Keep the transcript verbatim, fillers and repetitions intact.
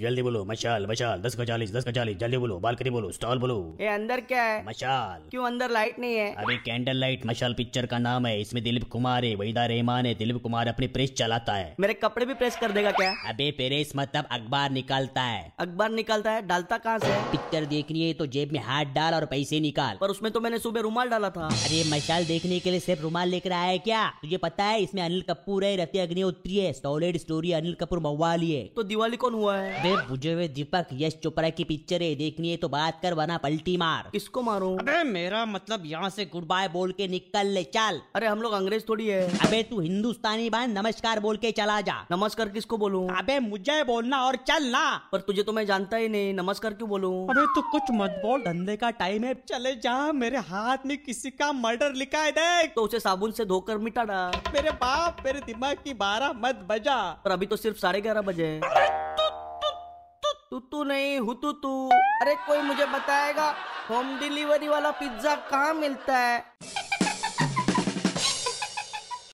जल्दी बोलो मशाल मशाल, दस का चालीस दस का चालीस, जल्दी बोलो बालकनी बोलो स्टॉल बोलो। ये अंदर क्या है? मशाल। क्यों अंदर लाइट नहीं है? अरे कैंडल लाइट मशाल पिक्चर का नाम है, इसमें दिलीप कुमार है, वहीदा रहमान है। दिलीप कुमार अपनी प्रेस चलाता है। मेरे कपड़े भी प्रेस कर देगा क्या? अबे प्रेस मतलब अखबार निकालता है। अखबार निकालता है, डालता कहाँ से? पिक्चर देखनी है तो जेब में हाथ डाल और पैसे निकाल। पर उसमें तो मैंने सुबह रुमाल डाला था। अरे मशाल देखने के लिए सिर्फ रुमाल लेकर आया है क्या? तुझे पता है इसमें अनिल कपूर है, रति अग्निहोत्री है, सॉलिड स्टोरी, अनिल कपूर मवाली है। तो दिवाली कौन हुआ है? वे बुझे हुए दीपक, यश चोपड़ा की पिक्चर है, देखनी है तो बात कर वरना पलटी मार। किसको मारूं? अबे मेरा मतलब यहाँ से गुड बाय बोल के निकल ले चल। अरे हम लोग अंग्रेज थोड़ी है। अबे तू हिंदुस्तानी बन, नमस्कार बोल के चला जा। नमस्कार किसको बोलूं? अबे मुझे बोलना और चलना। पर तुझे तो मैं जानता ही नहीं, नमस्कार क्यों बोलूं? अबे तू कुछ मत बोल, धंधे का टाइम है, चले जा। मेरे हाथ में किसी का मर्डर लिखा है, देख। तो उसे साबुन से धोकर मिटा डाल। मेरे बाप, मेरे दिमाग की बारह मत बजा। पर अभी तो सिर्फ साढ़े ग्यारह बजे। तुतू नहीं हुतुतू। अरे कोई मुझे बताएगा होम डिलीवरी वाला पिज्जा कहाँ मिलता है?